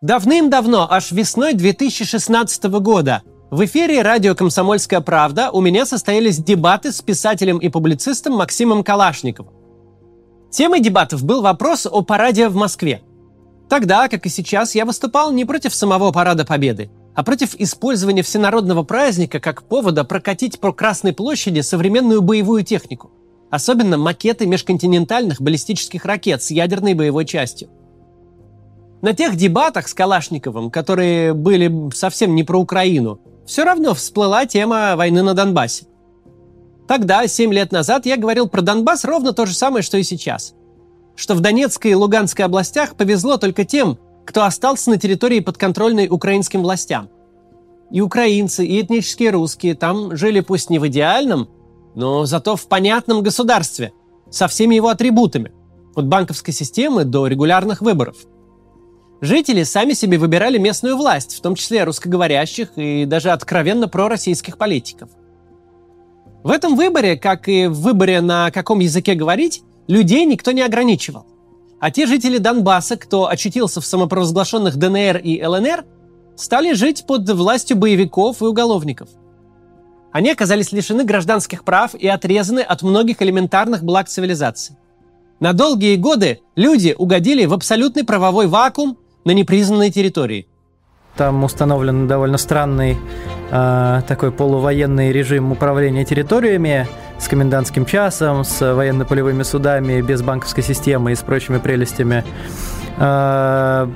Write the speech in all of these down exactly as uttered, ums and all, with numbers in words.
Давным-давно, аж весной две тысячи шестнадцатого года, в эфире радио «Комсомольская правда» у меня состоялись дебаты с писателем и публицистом Максимом Калашниковым. Темой дебатов был вопрос о параде в Москве. Тогда, как и сейчас, я выступал не против самого Парада Победы, а против использования всенародного праздника как повода прокатить по Красной площади современную боевую технику, особенно макеты межконтинентальных баллистических ракет с ядерной боевой частью. На тех дебатах с Калашниковым, которые были совсем не про Украину, все равно всплыла тема войны на Донбассе. Тогда, семь лет назад, я говорил про Донбасс ровно то же самое, что и сейчас. Что в Донецкой и Луганской областях повезло только тем, кто остался на территории, подконтрольной украинским властям. И украинцы, и этнические русские там жили пусть не в идеальном, но зато в понятном государстве, со всеми его атрибутами, от банковской системы до регулярных выборов. Жители сами себе выбирали местную власть, в том числе русскоговорящих и даже откровенно пророссийских политиков. В этом выборе, как и в выборе, на каком языке говорить, людей никто не ограничивал. А те жители Донбасса, кто очутился в самопровозглашенных ДНР и ЛНР, стали жить под властью боевиков и уголовников. Они оказались лишены гражданских прав и отрезаны от многих элементарных благ цивилизации. На долгие годы люди угодили в абсолютный правовой вакуум на непризнанной территории. Там установлен довольно странный э, такой полувоенный режим управления территориями с комендантским часом, с военно-полевыми судами, без банковской системы и с прочими прелестями. Э,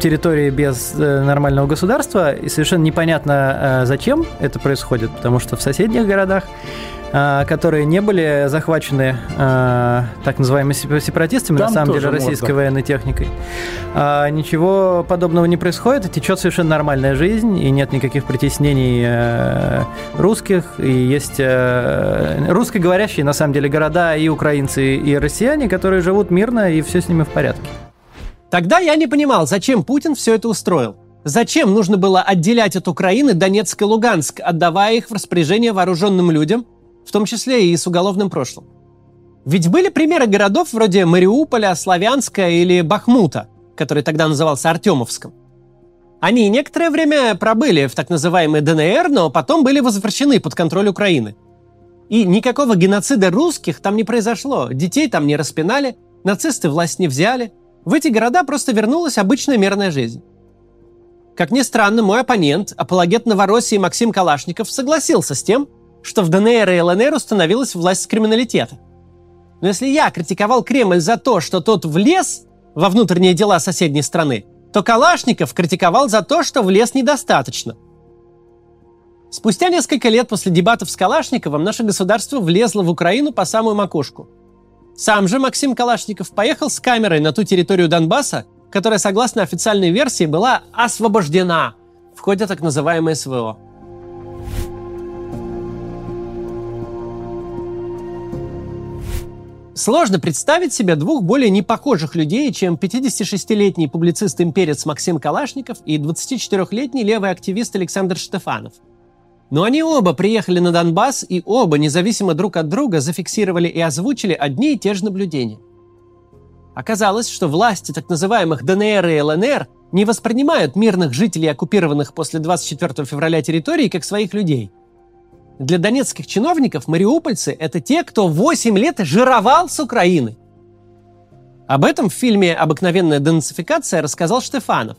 территории без э, нормального государства. И совершенно непонятно, э, зачем это происходит, потому что в соседних городах, которые не были захвачены э, так называемыми сепаратистами, там на самом деле российской можно. военной техникой. Э, ничего подобного не происходит, и течет совершенно нормальная жизнь, и нет никаких притеснений э, русских, и есть э, русскоговорящие, на самом деле, города и украинцы, и россияне, которые живут мирно, и все с ними в порядке. Тогда я не понимал, зачем Путин все это устроил. Зачем нужно было отделять от Украины Донецк и Луганск, отдавая их в распоряжение вооруженным людям, в том числе и с уголовным прошлым. Ведь были примеры городов вроде Мариуполя, Славянска или Бахмута, который тогда назывался Артемовском. Они некоторое время пробыли в так называемой ДНР, но потом были возвращены под контроль Украины. И никакого геноцида русских там не произошло, детей там не распинали, нацисты власть не взяли. В эти города просто вернулась обычная мирная жизнь. Как ни странно, мой оппонент, апологет Новороссии Максим Калашников, согласился с тем, что в ДНР и ЛНР установилась власть криминалитета. Но если я критиковал Кремль за то, что тот влез во внутренние дела соседней страны, то Калашников критиковал за то, что влез недостаточно. Спустя несколько лет после дебатов с Калашниковым наше государство влезло в Украину по самую макушку. Сам же Максим Калашников поехал с камерой на ту территорию Донбасса, которая, согласно официальной версии, была освобождена в ходе так называемой СВО. Сложно представить себе двух более непохожих людей, чем пятидесятишестилетний публицист-имперец Максим Калашников и двадцатичетырёхлетний левый активист Александр Штефанов. Но они оба приехали на Донбасс и оба, независимо друг от друга, зафиксировали и озвучили одни и те же наблюдения. Оказалось, что власти так называемых ДНР и ЛНР не воспринимают мирных жителей оккупированных после двадцать четвёртого февраля территорий как своих людей. Для донецких чиновников мариупольцы – это те, кто восемь лет жировал с Украины. Об этом в фильме «Обыкновенная денацификация» рассказал Штефанов.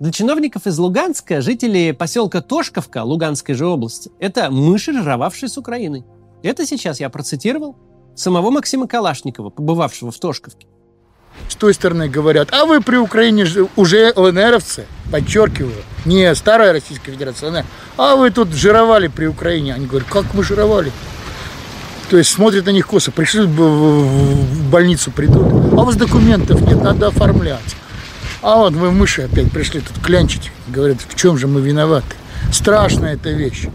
Для чиновников из Луганска жители поселка Тошковка Луганской же области – это мыши, жировавшие с Украиной. Это сейчас я процитировал самого Максима Калашникова, побывавшего в Тошковке. С той стороны говорят, а вы при Украине уже ЛНРовцы, подчеркиваю, не старая Российская Федерация, ЛНР, а вы тут жировали при Украине. Они говорят, как мы жировали? То есть смотрят на них косо, пришли в больницу, придут, а у вас документов нет, надо оформлять. А вот мы мыши опять пришли тут клянчить, говорят, в чем же мы виноваты? Страшная эта вещь.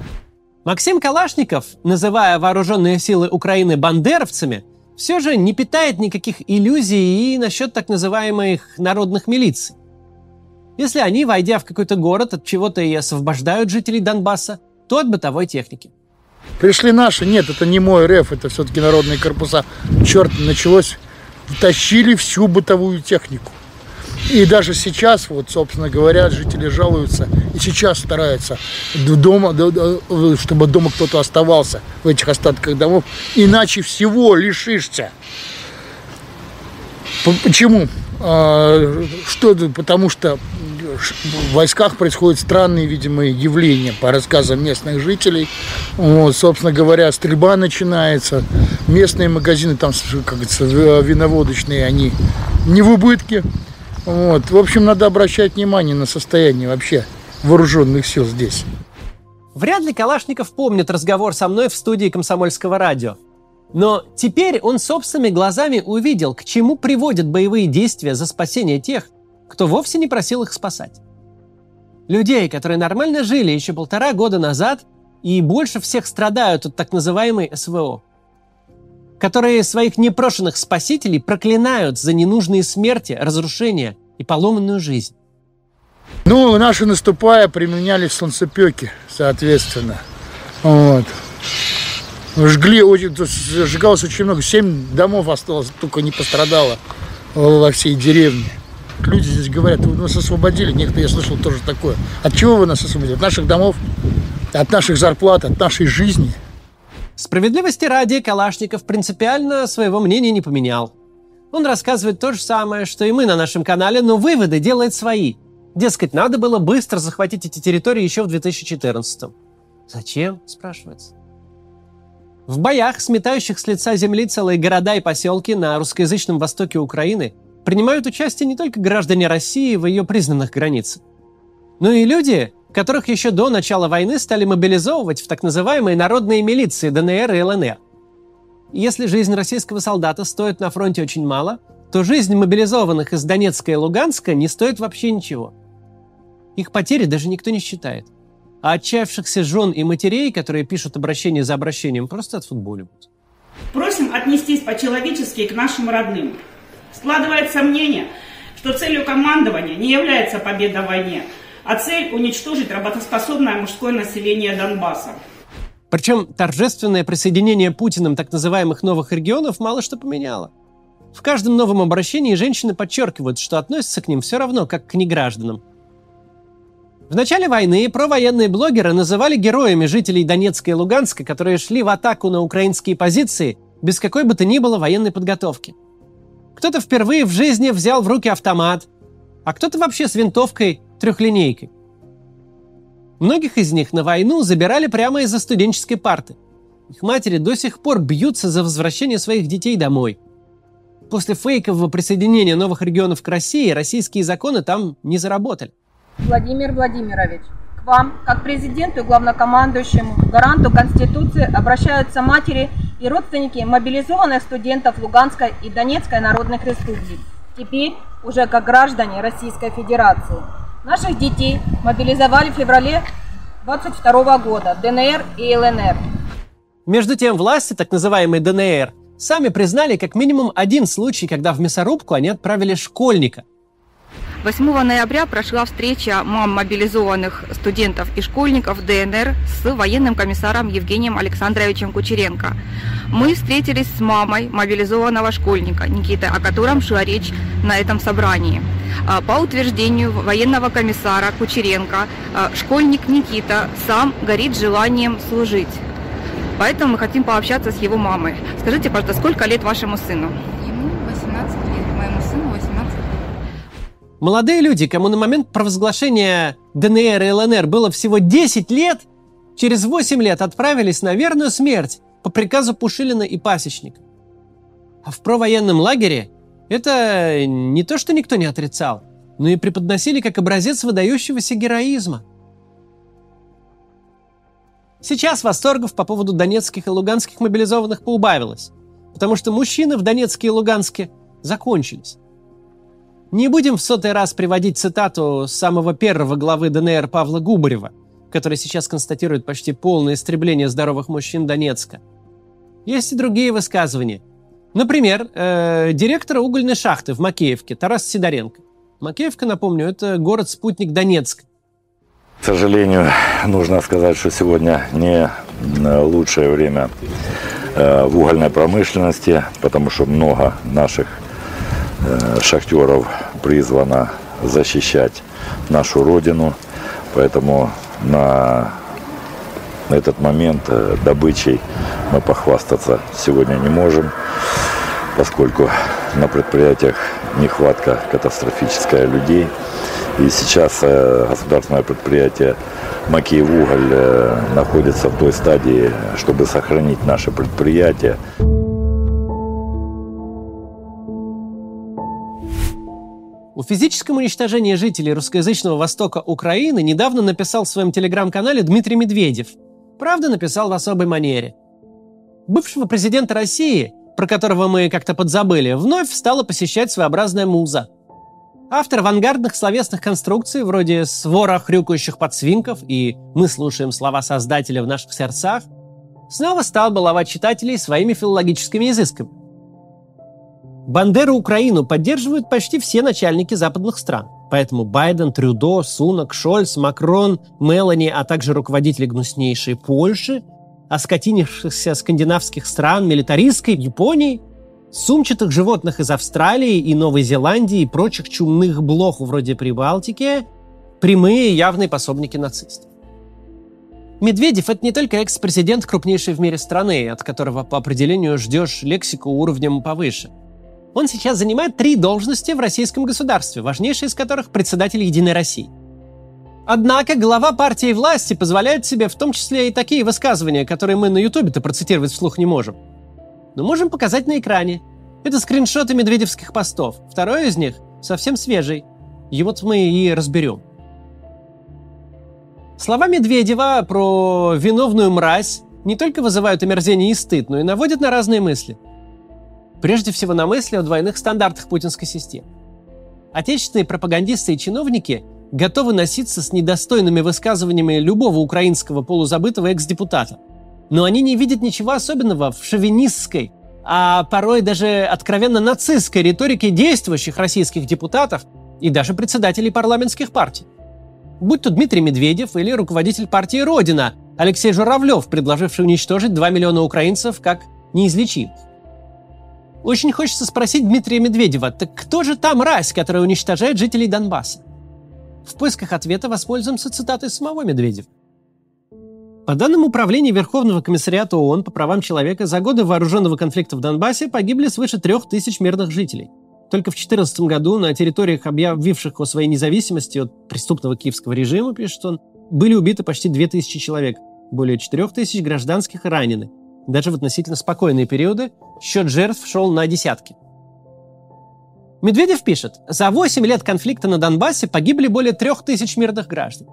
Максим Калашников, называя вооруженные силы Украины бандеровцами, все же не питает никаких иллюзий и насчет так называемых народных милиций. Если они, войдя в какой-то город, от чего-то и освобождают жителей Донбасса, то от бытовой техники. Пришли наши, нет, это не мой РФ, это все-таки народные корпуса. Черт, началось, тащили всю бытовую технику. И даже сейчас, вот, собственно говоря, жители жалуются, и сейчас стараются, дома, чтобы дома кто-то оставался в этих остатках домов, иначе всего лишишься. Почему? Что, потому что в войсках происходят странные, видимо, явления, по рассказам местных жителей. Вот, собственно говоря, стрельба начинается. Местные магазины, там, как говорится, виноводочные, они не в убытке. Вот. В общем, надо обращать внимание на состояние вообще вооруженных сил здесь. Вряд ли Калашников помнит разговор со мной в студии «Комсомольского радио». Но теперь он собственными глазами увидел, к чему приводят боевые действия за спасение тех, кто вовсе не просил их спасать. Людей, которые нормально жили еще полтора года назад и больше всех страдают от так называемой СВО. Которые своих непрошенных спасителей проклинают за ненужные смерти, разрушения и поломанную жизнь. Ну, наши, наступая, применяли солнцепеки, соответственно. Вот. Жгли, сжигалось очень много. Семь домов осталось, только не пострадало во всей деревне. Люди здесь говорят, вы нас освободили. Некто, я слышал, тоже такое. От чего вы нас освободили? От наших домов, от наших зарплат, от нашей жизни. Справедливости ради, Калашников принципиально своего мнения не поменял. Он рассказывает то же самое, что и мы на нашем канале, но выводы делает свои. Дескать, надо было быстро захватить эти территории еще в две тысячи четырнадцатом. Зачем, спрашивается. В боях, сметающих с лица земли целые города и поселки на русскоязычном востоке Украины, принимают участие не только граждане России в ее признанных границах, но и люди, которых еще до начала войны стали мобилизовывать в так называемые народные милиции ДНР и ЛНР. Если жизнь российского солдата стоит на фронте очень мало, то жизнь мобилизованных из Донецка и Луганска не стоит вообще ничего. Их потери даже никто не считает. А отчаявшихся жен и матерей, которые пишут обращение за обращением, просто отфутболивают. Просим отнестись по-человечески к нашим родным. Складывается мнение, что целью командования не является победа в войне, а цель – уничтожить работоспособное мужское население Донбасса. Причем торжественное присоединение Путиным так называемых новых регионов мало что поменяло. В каждом новом обращении женщины подчеркивают, что относятся к ним все равно, как к негражданам. В начале войны провоенные блогеры называли героями жителей Донецка и Луганска, которые шли в атаку на украинские позиции без какой бы то ни было военной подготовки. Кто-то впервые в жизни взял в руки автомат, а кто-то вообще с винтовкой трехлинейкой. Многих из них на войну забирали прямо из-за студенческой парты. Их матери до сих пор бьются за возвращение своих детей домой. После фейкового присоединения новых регионов к России российские законы там не заработали. Владимир Владимирович, к вам, как президенту и главнокомандующему, гаранту Конституции, обращаются матери и родственники мобилизованных студентов Луганской и Донецкой народных республик, теперь уже как граждане Российской Федерации. Наших детей мобилизовали в феврале двадцать второго года ДНР и ЛНР. Между тем, власти, так называемые ДНР, сами признали как минимум один случай, когда в мясорубку они отправили школьника. восьмого ноября прошла встреча мам мобилизованных студентов и школьников ДНР с военным комиссаром Евгением Александровичем Кучеренко. Мы встретились с мамой мобилизованного школьника Никиты, о котором шла речь на этом собрании. По утверждению военного комиссара Кучеренко, школьник Никита сам горит желанием служить. Поэтому мы хотим пообщаться с его мамой. Скажите, пожалуйста, сколько лет вашему сыну? Ему восемнадцать лет, моему сыну восемнадцать лет. Молодые люди, кому на момент провозглашения ДНР и ЛНР было всего десять лет, через восемь лет отправились на верную смерть по приказу Пушилина и Пасечника. А в провоенном лагере это не то, что никто не отрицал, но и преподносили как образец выдающегося героизма. Сейчас восторгов по поводу донецких и луганских мобилизованных поубавилось, потому что мужчины в Донецке и Луганске закончились. Не будем в сотый раз приводить цитату с самого первого главы ДНР Павла Губарева, который сейчас констатирует почти полное истребление здоровых мужчин Донецка. Есть и другие высказывания. Например, э, директора угольной шахты в Макеевке Тарас Сидоренко. Макеевка, напомню, это город-спутник Донецка. К сожалению, нужно сказать, что сегодня не лучшее время в угольной промышленности, потому что много наших шахтеров призвано защищать нашу родину. Поэтому на этот момент добычей мы похвастаться сегодня не можем, поскольку на предприятиях нехватка катастрофическая людей. И сейчас государственное предприятие «Макеевуголь» находится в той стадии, чтобы сохранить наше предприятие. О физическом уничтожении жителей русскоязычного востока Украины недавно написал в своем телеграм-канале Дмитрий Медведев. Правда, написал в особой манере. Бывшего президента России, про которого мы как-то подзабыли, вновь стала посещать своеобразная муза. Автор авангардных словесных конструкций, вроде «свора хрюкающих подсвинков» и «мы слушаем слова Создателя в наших сердцах», снова стал баловать читателей своими филологическими изысками. Бандеру Украину поддерживают почти все начальники западных стран. Поэтому Байден, Трюдо, Сунак, Шольц, Макрон, Мелани, а также руководители гнуснейшей Польши, оскотинившихся скандинавских стран, милитаристской Японии, сумчатых животных из Австралии и Новой Зеландии и прочих чумных блох вроде Прибалтики – прямые явные пособники нацистов. Медведев – это не только экс-президент крупнейшей в мире страны, от которого по определению ждешь лексику уровнем повыше. Он сейчас занимает три должности в российском государстве, важнейший из которых – председатель «Единой России». Однако глава партии власти позволяет себе в том числе и такие высказывания, которые мы на Ютубе-то процитировать вслух не можем. Но можем показать на экране. Это скриншоты медведевских постов. Второй из них совсем свежий. Его-то мы и разберем. Слова Медведева про виновную мразь не только вызывают омерзение и стыд, но и наводят на разные мысли. Прежде всего на мысли о двойных стандартах путинской системы. Отечественные пропагандисты и чиновники готовы носиться с недостойными высказываниями любого украинского полузабытого экс-депутата. Но они не видят ничего особенного в шовинистской, а порой даже откровенно нацистской риторике действующих российских депутатов и даже председателей парламентских партий. Будь то Дмитрий Медведев или руководитель партии «Родина» Алексей Журавлев, предложивший уничтожить два миллиона украинцев как неизлечимых. Очень хочется спросить Дмитрия Медведева, так кто же та мразь, которая уничтожает жителей Донбасса? В поисках ответа воспользуемся цитатой самого Медведева. По данным Управления Верховного комиссариата ООН по правам человека, за годы вооруженного конфликта в Донбассе погибли свыше трех тысяч мирных жителей. Только в две тысячи четырнадцатом году на территориях, объявивших о своей независимости от преступного киевского режима, пишет он, были убиты почти две тысячи человек, более четырех тысяч гражданских ранены. Даже в относительно спокойные периоды счет жертв шел на десятки. Медведев пишет, за восемь лет конфликта на Донбассе погибли более трех тысяч мирных граждан.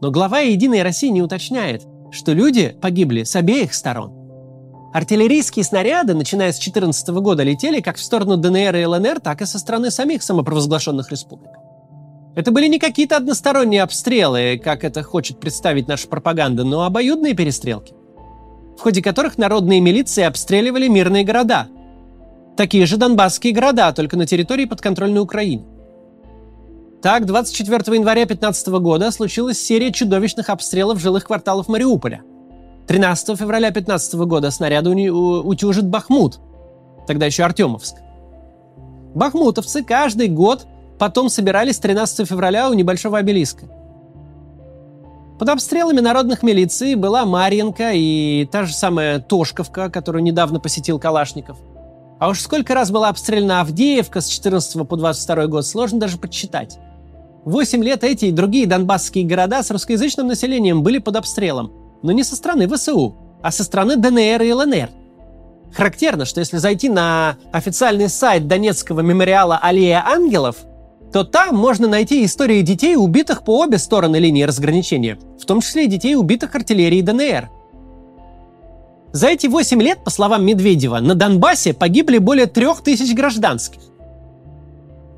Но глава «Единой России» не уточняет, что люди погибли с обеих сторон. Артиллерийские снаряды, начиная с две тысячи четырнадцатого года, летели как в сторону ДНР и ЛНР, так и со стороны самих самопровозглашенных республик. Это были не какие-то односторонние обстрелы, как это хочет представить наша пропаганда, но обоюдные перестрелки, в ходе которых народные милиции обстреливали мирные города. Такие же донбасские города, только на территории подконтрольной Украины. Так, двадцать четвёртого января две тысячи пятнадцатого года случилась серия чудовищных обстрелов жилых кварталов Мариуполя. тринадцатого февраля две тысячи пятнадцатого года снаряды утюжит Бахмут, тогда еще Артемовск. Бахмутовцы каждый год потом собирались тринадцатого февраля у небольшого обелиска. Под обстрелами народных милиций была Марьинка и та же самая Тошковка, которую недавно посетил Калашников. А уж сколько раз была обстрелена Авдеевка с две тысячи четырнадцатого по две тысячи двадцать второй год, сложно даже подсчитать. Восемь лет эти и другие донбасские города с русскоязычным населением были под обстрелом, но не со стороны ВСУ, а со стороны ДНР и ЛНР. Характерно, что если зайти на официальный сайт Донецкого мемориала «Аллея ангелов», то там можно найти истории детей, убитых по обе стороны линии разграничения, в том числе и детей, убитых артиллерией ДНР. За эти восемь лет, по словам Медведева, на Донбассе погибли более трёх тысяч гражданских.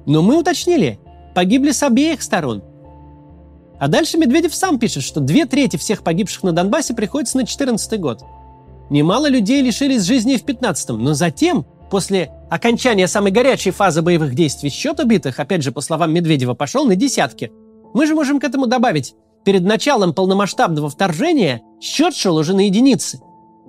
Но мы уточнили, погибли с обеих сторон. А дальше Медведев сам пишет, что две трети всех погибших на Донбассе приходится на две тысячи четырнадцатый год. Немало людей лишились жизни в две тысячи пятнадцатом, но затем, после окончания самой горячей фазы боевых действий, счет убитых, опять же, по словам Медведева, пошел на десятки. Мы же можем к этому добавить, перед началом полномасштабного вторжения счет шел уже на единицы.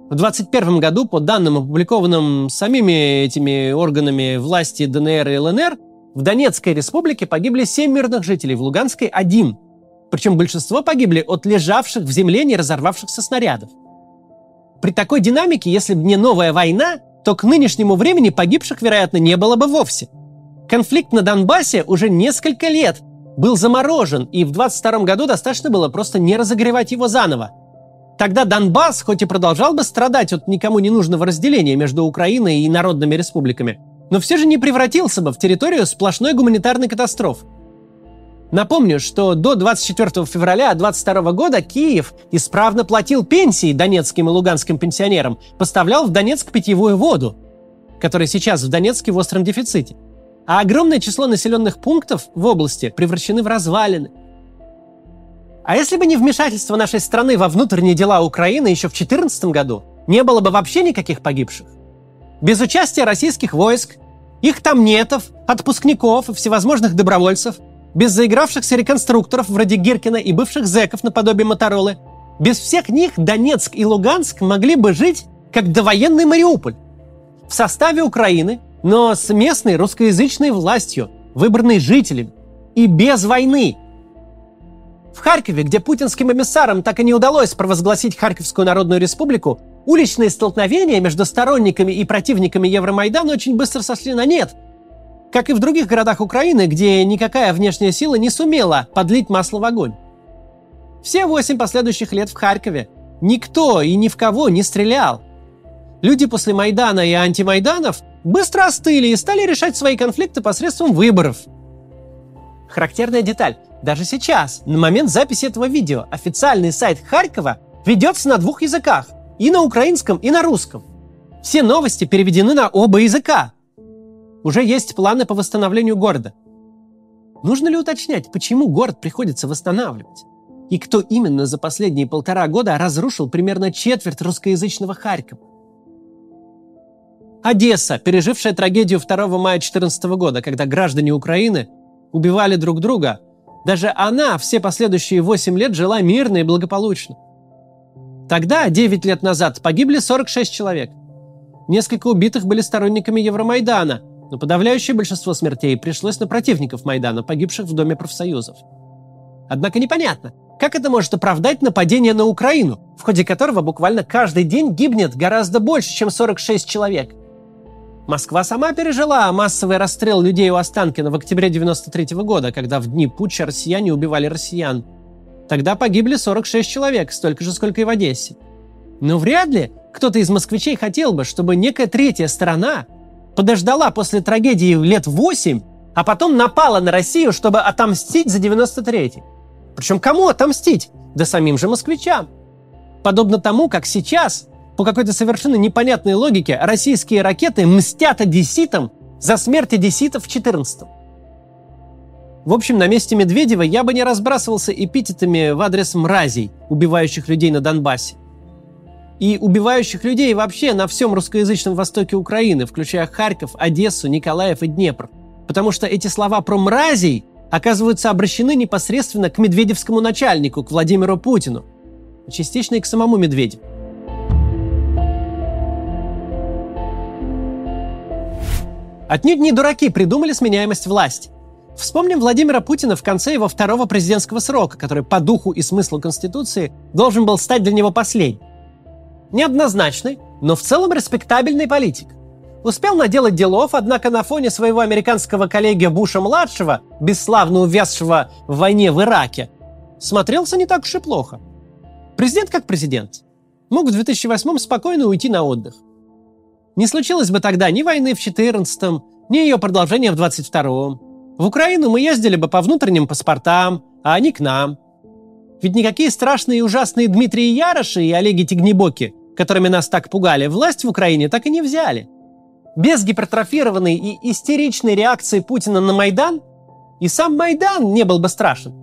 В двадцать первом году, по данным, опубликованным самими этими органами власти ДНР и ЛНР, В Донецкой республике погибли семь мирных жителей, в Луганской – один. Причем большинство погибли от лежавших в земле не разорвавшихся снарядов. При такой динамике, если бы не новая война, то к нынешнему времени погибших, вероятно, не было бы вовсе. Конфликт на Донбассе уже несколько лет был заморожен, и в двадцать втором году достаточно было просто не разогревать его заново. Тогда Донбасс хоть и продолжал бы страдать от никому не нужного разделения между Украиной и народными республиками, но все же не превратился бы в территорию сплошной гуманитарной катастрофы. Напомню, что до двадцать четвёртого февраля двадцать второго года Киев исправно платил пенсии донецким и луганским пенсионерам, поставлял в Донецк питьевую воду, которая сейчас в Донецке в остром дефиците. А огромное число населенных пунктов в области превращены в развалины. А если бы не вмешательство нашей страны во внутренние дела Украины еще в две тысячи четырнадцатом году, не было бы вообще никаких погибших. Без участия российских войск, их тамнетов, отпускников и всевозможных добровольцев, без заигравшихся реконструкторов вроде Гиркина и бывших зэков наподобие Моторолы, без всех них Донецк и Луганск могли бы жить как довоенный Мариуполь. В составе Украины, но с местной русскоязычной властью, выбранной жителями, и без войны. В Харькове, где путинским эмиссарам так и не удалось провозгласить Харьковскую Народную Республику, уличные столкновения между сторонниками и противниками Евромайдана очень быстро сошли на нет. Как и в других городах Украины, где никакая внешняя сила не сумела подлить масло в огонь. Все восемь последующих лет в Харькове никто и ни в кого не стрелял. Люди после Майдана и антимайданов быстро остыли и стали решать свои конфликты посредством выборов. Характерная деталь. Даже сейчас, на момент записи этого видео, официальный сайт Харькова ведется на двух языках. И на украинском, и на русском. Все новости переведены на оба языка. Уже есть планы по восстановлению города. Нужно ли уточнять, почему город приходится восстанавливать? И кто именно за последние полтора года разрушил примерно четверть русскоязычного Харькова? Одесса, пережившая трагедию второго мая две тысячи четырнадцатого года, когда граждане Украины убивали друг друга, даже она все последующие восемь лет жила мирно и благополучно. Тогда, девять лет назад, погибли сорок шесть человек. Несколько убитых были сторонниками Евромайдана, но подавляющее большинство смертей пришлось на противников Майдана, погибших в Доме профсоюзов. Однако непонятно, как это может оправдать нападение на Украину, в ходе которого буквально каждый день гибнет гораздо больше, чем сорок шесть человек. Москва сама пережила массовый расстрел людей у Останкино в октябре девяносто третьего года, когда в дни путча россияне убивали россиян. Тогда погибли сорок шесть человек, столько же, сколько и в Одессе. Но вряд ли кто-то из москвичей хотел бы, чтобы некая третья сторона подождала после трагедии лет восемь, а потом напала на Россию, чтобы отомстить за девяносто третий. Причем кому отомстить? Да самим же москвичам. Подобно тому, как сейчас, по какой-то совершенно непонятной логике, российские ракеты мстят одесситам за смерть одесситов в четырнадцатом. В общем, на месте Медведева я бы не разбрасывался эпитетами в адрес мразей, убивающих людей на Донбассе. И убивающих людей вообще на всем русскоязычном востоке Украины, включая Харьков, Одессу, Николаев и Днепр. Потому что эти слова про мразей оказываются обращены непосредственно к медведевскому начальнику, к Владимиру Путину. Частично и к самому Медведеву. Отнюдь не дураки придумали сменяемость власти. Вспомним Владимира Путина в конце его второго президентского срока, который по духу и смыслу Конституции должен был стать для него последним. Неоднозначный, но в целом респектабельный политик. Успел наделать делов, однако на фоне своего американского коллеги Буша-младшего, бесславно увязшего в войне в Ираке, смотрелся не так уж и плохо. Президент как президент. Мог в две тысячи восьмом спокойно уйти на отдых. Не случилось бы тогда ни войны в четырнадцатом, ни ее продолжения в двадцать втором. В Украину мы ездили бы по внутренним паспортам, а они к нам. Ведь никакие страшные и ужасные Дмитрии Яроши и Олеги Тягнибоки, которыми нас так пугали, власть в Украине так и не взяли. Без гипертрофированной и истеричной реакции Путина на Майдан и сам Майдан не был бы страшен.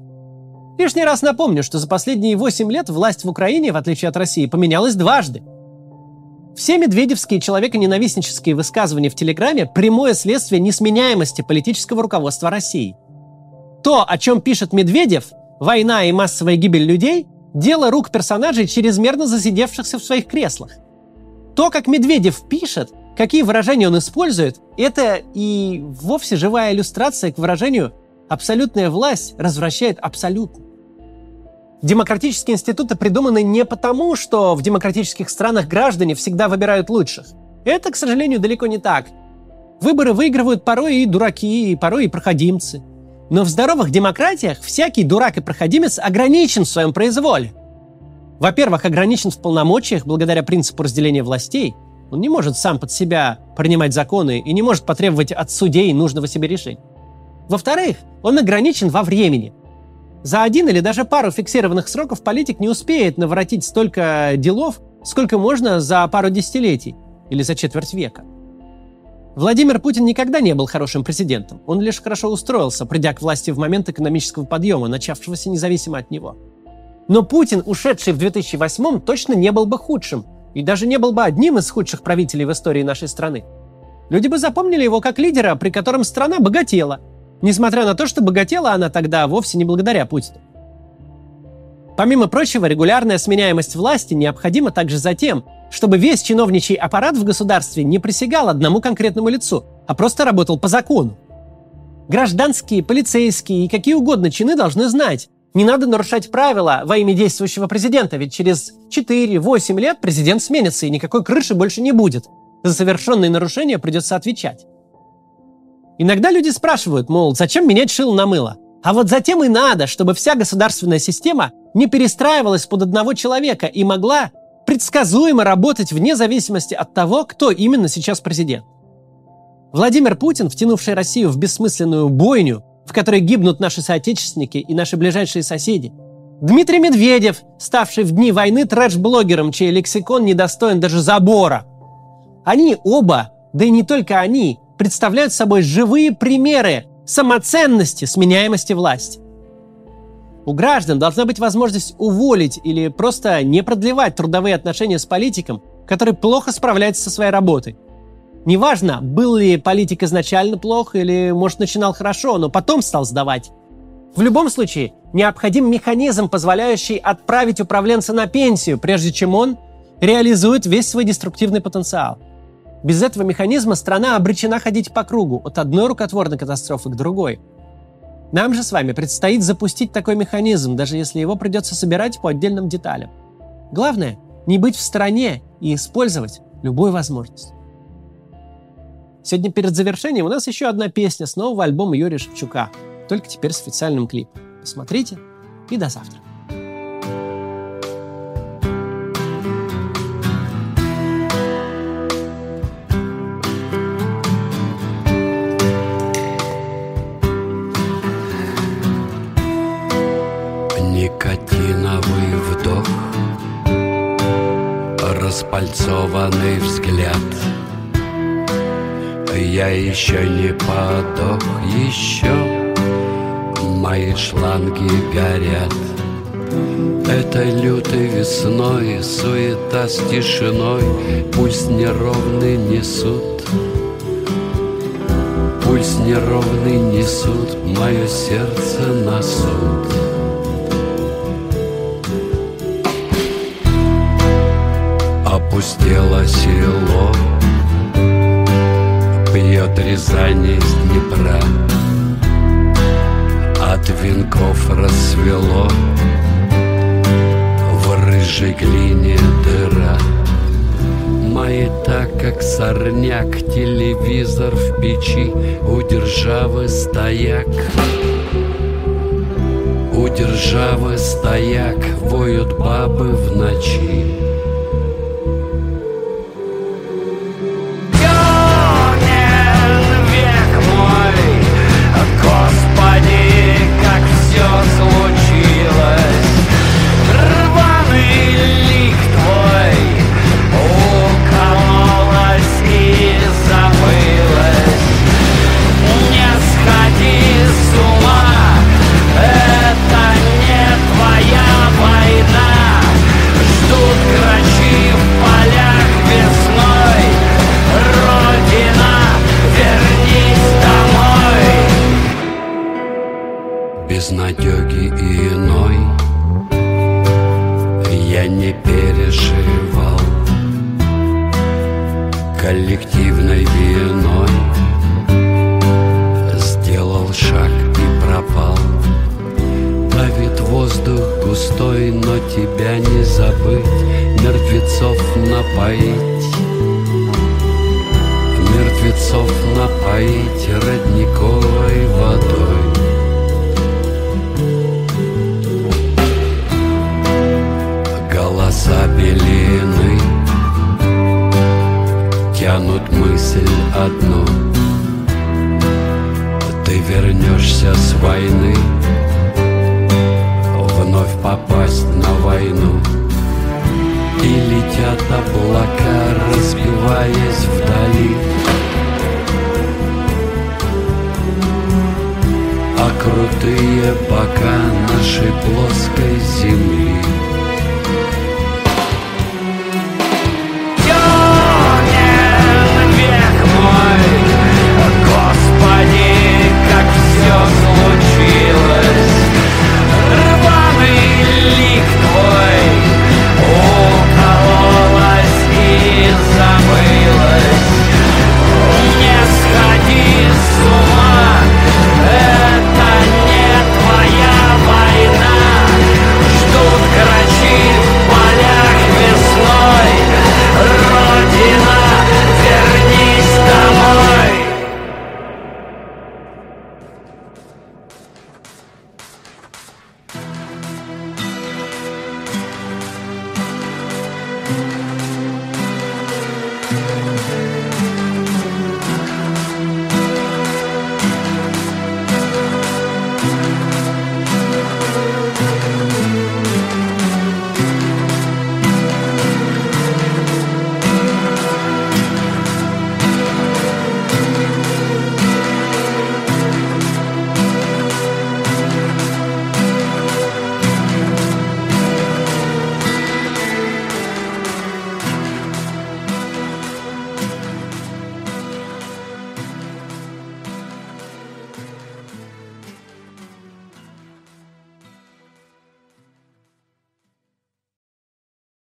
Лишний раз напомню, что за последние восемь лет власть в Украине, в отличие от России, поменялась дважды. Все медведевские человеконенавистнические высказывания в Телеграме – прямое следствие несменяемости политического руководства России. То, о чем пишет Медведев, война и массовая гибель людей – дело рук персонажей, чрезмерно засидевшихся в своих креслах. То, как Медведев пишет, какие выражения он использует, это и вовсе живая иллюстрация к выражению «абсолютная власть развращает абсолютно». Демократические институты придуманы не потому, что в демократических странах граждане всегда выбирают лучших. Это, к сожалению, далеко не так. Выборы выигрывают порой и дураки, и порой и проходимцы. Но в здоровых демократиях всякий дурак и проходимец ограничен в своем произволе. Во-первых, ограничен в полномочиях благодаря принципу разделения властей. Он не может сам под себя принимать законы и не может потребовать от судей нужного себе решения. Во-вторых, он ограничен во времени. За один или даже пару фиксированных сроков политик не успеет наворотить столько делов, сколько можно за пару десятилетий или за четверть века. Владимир Путин никогда не был хорошим президентом. Он лишь хорошо устроился, придя к власти в момент экономического подъема, начавшегося независимо от него. Но Путин, ушедший в две тысячи восьмом, точно не был бы худшим. И даже не был бы одним из худших правителей в истории нашей страны. Люди бы запомнили его как лидера, при котором страна богатела. Несмотря на то, что богатела она тогда вовсе не благодаря Путину. Помимо прочего, регулярная сменяемость власти необходима также за тем, чтобы весь чиновничий аппарат в государстве не присягал одному конкретному лицу, а просто работал по закону. Гражданские, полицейские и какие угодно чины должны знать, не надо нарушать правила во имя действующего президента, ведь через четыре-восемь лет президент сменится и никакой крыши больше не будет. За совершенные нарушения придется отвечать. Иногда люди спрашивают, мол, зачем менять шило на мыло? А вот затем и надо, чтобы вся государственная система не перестраивалась под одного человека и могла предсказуемо работать вне зависимости от того, кто именно сейчас президент. Владимир Путин, втянувший Россию в бессмысленную бойню, в которой гибнут наши соотечественники и наши ближайшие соседи. Дмитрий Медведев, ставший в дни войны трэш-блогером, чей лексикон недостоин даже забора. Они оба, да и не только они, представляют собой живые примеры самоценности, сменяемости власти. У граждан должна быть возможность уволить или просто не продлевать трудовые отношения с политиком, который плохо справляется со своей работой. Неважно, был ли политик изначально плох или, может, начинал хорошо, но потом стал сдавать. В любом случае, необходим механизм, позволяющий отправить управленца на пенсию, прежде чем он реализует весь свой деструктивный потенциал. Без этого механизма страна обречена ходить по кругу, от одной рукотворной катастрофы к другой. Нам же с вами предстоит запустить такой механизм, даже если его придется собирать по отдельным деталям. Главное – не быть в стороне и использовать любую возможность. Сегодня перед завершением у нас еще одна песня с нового альбома Юрия Шевчука, только теперь с официальным клипом. Посмотрите и до завтра. Никотиновый вдох, распальцованный взгляд. Я еще не подох, еще мои шланги горят. Это лютой весной, суета с тишиной, пульс неровный несут. Пульс неровный несут мое сердце на суд. Опустело село, пьет Рязань из Днепра. От венков расцвело, в рыжей глине дыра. Мои так, как сорняк, телевизор в печи, у державы стояк. У державы стояк, воют бабы в ночи. Тут край. пустой, но тебя не забыть, мертвецов напоить, мертвецов напоить родниковой водой. Голоса белины тянут мысль одну: ты вернешься с войны, вновь попасть на войну. И летят облака, разбиваясь вдали, а крутые бока наш